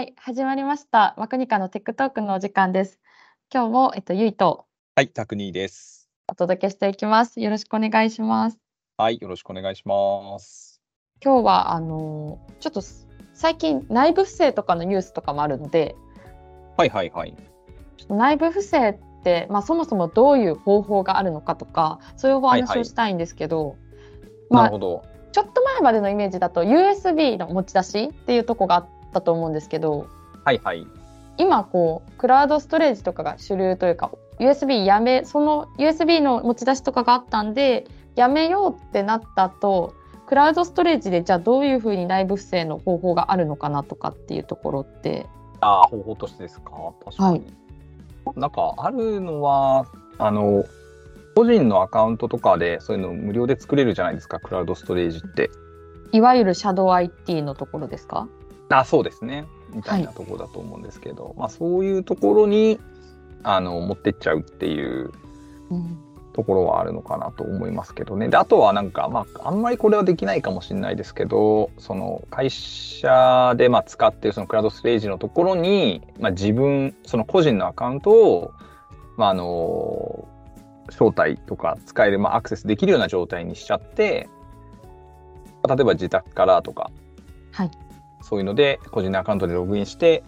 はい、始まりました。マクニカのテックトークのお時間です。今日もゆいと、はい、たくにです。お届けしていきます。よろしくお願いします。はい、よろしくお願いします。今日はちょっと最近内部不正とかのニュースとかもあるので、はいはいはい。内部不正って、そもそもどういう方法があるのかとか、そういうお話をしたいんですけど、なるほど。ちょっと前までのイメージだと USB の持ち出しっていうとこがあって。だと思うんですけど、はいはい、今こうクラウドストレージとかが主流というか USB やめその USB の持ち出しとかがあったんでやめようってなったとクラウドストレージでじゃあどういうふうに内部不正の方法があるのかなとかっていうところって方法としてですか。確かに、はい、なんかあるのは個人のアカウントとかでそういうの無料で作れるじゃないですか。クラウドストレージっていわゆるシャドウ IT のところですか。そうですねみたいなところだと思うんですけど、はい、そういうところに持ってっちゃうっていうところはあるのかなと思いますけどね。であとはなんか、あんまりこれはできないかもしれないですけどその会社で使っているそのクラウドストレージのところに、自分その個人のアカウントを、招待とか使える、アクセスできるような状態にしちゃって例えば自宅からとか、はいそういうので個人のアカウントでログインして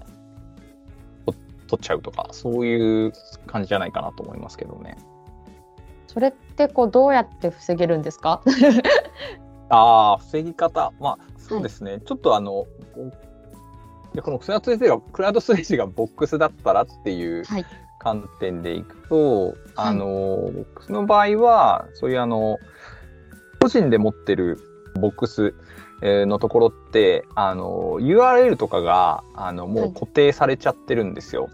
取っちゃうとかそういう感じじゃないかなと思いますけどね。それってどうやって防げるんですか？防ぎ方、そうですね、はい、ちょっとこの楠田先生がクラウドストレージがボックスだったらっていう観点でいくと、はい、僕の場合はそういう個人で持ってるボックスのところってURL とかがもう固定されちゃってるんですよ。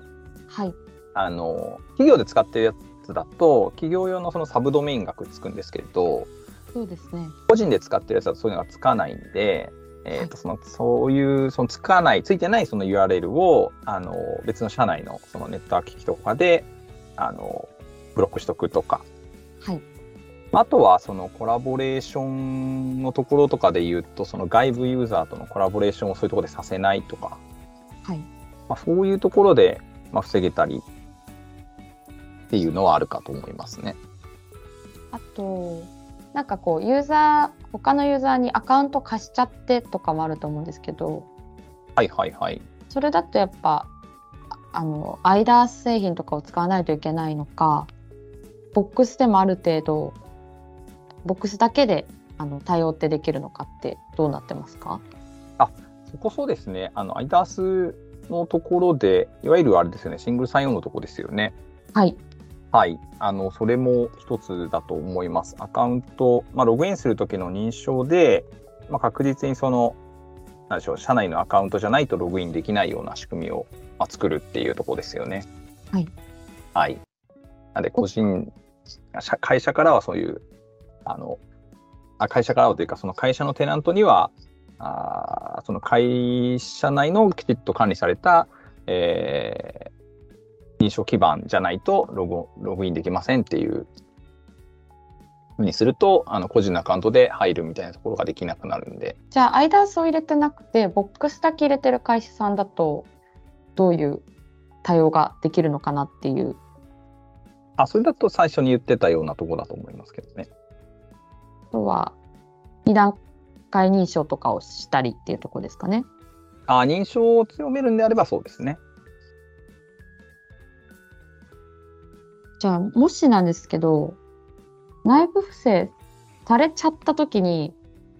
はい、企業で使ってるやつだと企業用のそのサブドメインがくっつくんですけど、そうですね。個人で使ってるやつだとそういうのがつかないんで、そういうそのついてないその URL を別の社内のそのネットワーク機器とかでブロックしとくとか。はい。あとはそのコラボレーションのところとかで言うとその外部ユーザーとのコラボレーションをそういうところでさせないとか、はいそういうところで防げたりっていうのはあるかと思いますね。あとなんか他のユーザーにアカウント貸しちゃってとかもあると思うんですけど、はいはいはい。それだとやっぱIDaaS 製品とかを使わないといけないのか、ボックスでもある程度ボックスだけで対応ってできるのかってどうなってますか？そこそうですね。IDaaS のところでいわゆるあれですよね、シングルサインオンのところですよね。はいはいそれも一つだと思います。アカウント、ログインする時の認証で、確実にその何でしょう社内のアカウントじゃないとログインできないような仕組みを、作るっていうところですよね。はいはい。なので会社からはそういう会社からはというかその会社のテナントにはその会社内のきちっと管理された、認証基盤じゃないとログインできませんっていうふうにすると個人のアカウントで入るみたいなところができなくなるんで。じゃあIDaaSを入れてなくてボックスだけ入れてる会社さんだとどういう対応ができるのかなっていう。それだと最初に言ってたようなところだと思いますけどね。あとは2段階認証とかをしたりっていうところですかね。認証を強めるんであればそうですね。じゃあもしなんですけど内部不正されちゃった時に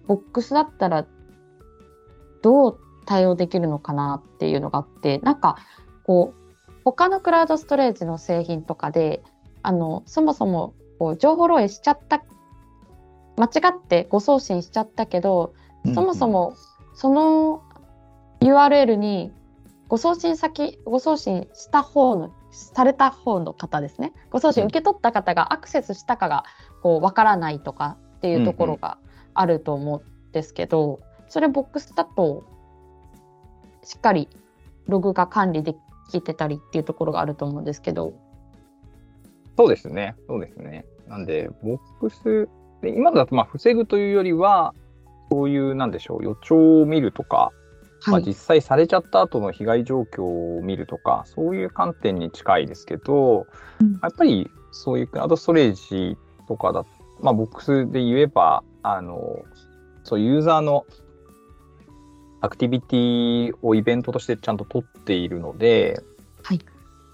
ボックスだったらどう対応できるのかなっていうのがあって、なんか他のクラウドストレージの製品とかでそもそも情報漏洩しちゃった間違って誤送信しちゃったけど、そもそもその URL に誤送信した方のされた方の方ですね、誤送信受け取った方がアクセスしたかがわからないとかっていうところがあると思うんですけど、それボックスだとしっかりログが管理できてたりっていうところがあると思うんですけど。そうですね。なんでボックスで今だと防ぐというよりはそういう予兆を見るとかまあ、実際されちゃった後の被害状況を見るとか、そういう観点に近いですけど、やっぱりそういうクラウドストレージとかだと、まあ、ボックスで言えばそうユーザーのアクティビティをイベントとしてちゃんと取っているので、はい、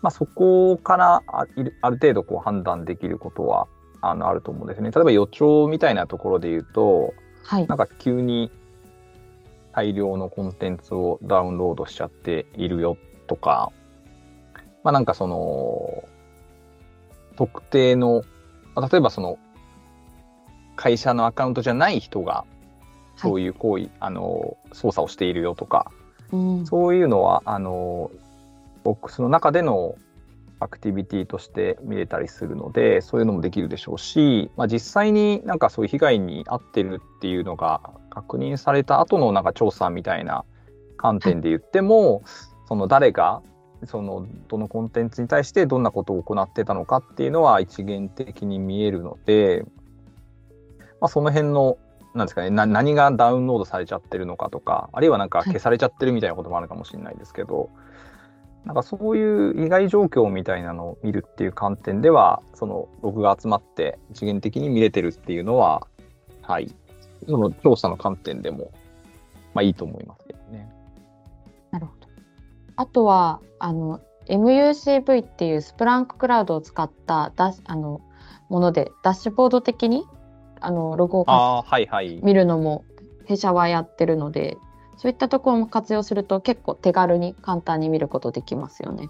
まあ、そこからある程度こう判断できることはあると思うんですね。例えば予兆みたいなところで言うと、はい、なんか急に大量のコンテンツをダウンロードしちゃっているよとか、まあ、なんかその特定の例えばその会社のアカウントじゃない人がそういう行為、はい、操作をしているよとか、うん、そういうのはボックスの中でのアクティビティとして見れたりするので、そういうのもできるでしょうし、まあ、実際になんかそういう被害に遭ってるっていうのが確認された後のなんか調査みたいな観点で言っても、はい、その誰がどのコンテンツに対してどんなことを行ってたのかっていうのは一元的に見えるので、まあ、その辺のなんですかね、何がダウンロードされちゃってるのかとか、あるいはなんか消されちゃってるみたいなこともあるかもしれないですけど、はい、なんかそういう被害状況みたいなのを見るっていう観点では、そのログが集まって一元的に見れてるっていうのは、はい、その調査の観点でも、まあ、いいと思いますけどね。なるほど。あとはMUCV っていうSplunkクラウドを使ったもので、ダッシュボード的にログを見るのも弊社はやってるので、そういったところも活用すると結構手軽に簡単に見ることできますよね。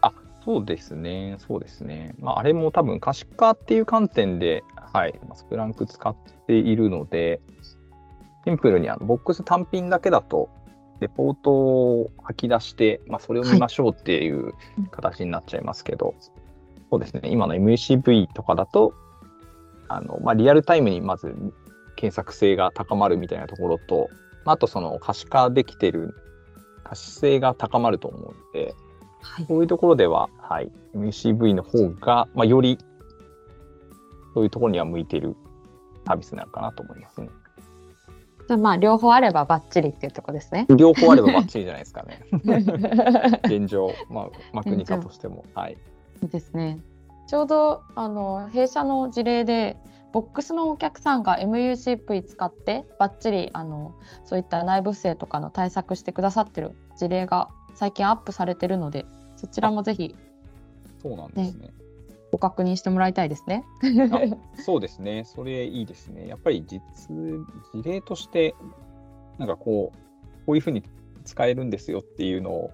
あ、そうですね、そうですね。まあ、あれも多分可視化っていう観点で、はい、スプランク使っているので、シンプルにボックス単品だけだとレポートを吐き出して、まあ、それを見ましょうっていう形になっちゃいますけど、はい、そうですね、今の MUCV とかだとまあ、リアルタイムにまず検索性が高まるみたいなところと、あとその可視化できてる可視性が高まると思うので、はい、そういうところでは、はい、MCV の方が、まあ、よりそういうところには向いているサービスなのかなと思いますね。じゃあまあ両方あればバッチリっていうところですね。両方あればバッチリじゃないですかね。現状、まあ、国家としても、はい、いいですね。ちょうど弊社の事例でボックスのお客さんが MUCV 使ってバッチリそういった内部不正とかの対策してくださってる事例が最近アップされてるので、そちらもぜひ、そうなんですね、ご確認してもらいたいですね。そうですね、それいいですね。やっぱり事例としてなんかこういうふうに使えるんですよっていうのを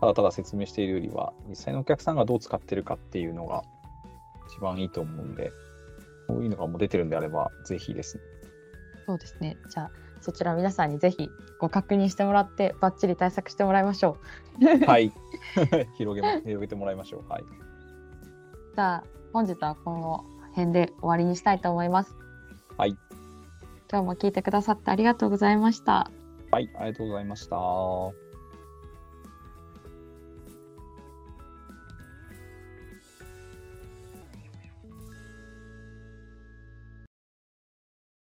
ただただ説明しているよりは、実際のお客さんがどう使ってるかっていうのが一番いいと思うんで、そういうのがもう出てるんであればぜひですね。そうですね。じゃあそちら皆さんにぜひご確認してもらってバッチリ対策してもらいましょう。はい。広げてもらいましょう。はい。じゃあ本日はこの辺で終わりにしたいと思います。はい。今日も聞いてくださってありがとうございました。はい、ありがとうございました。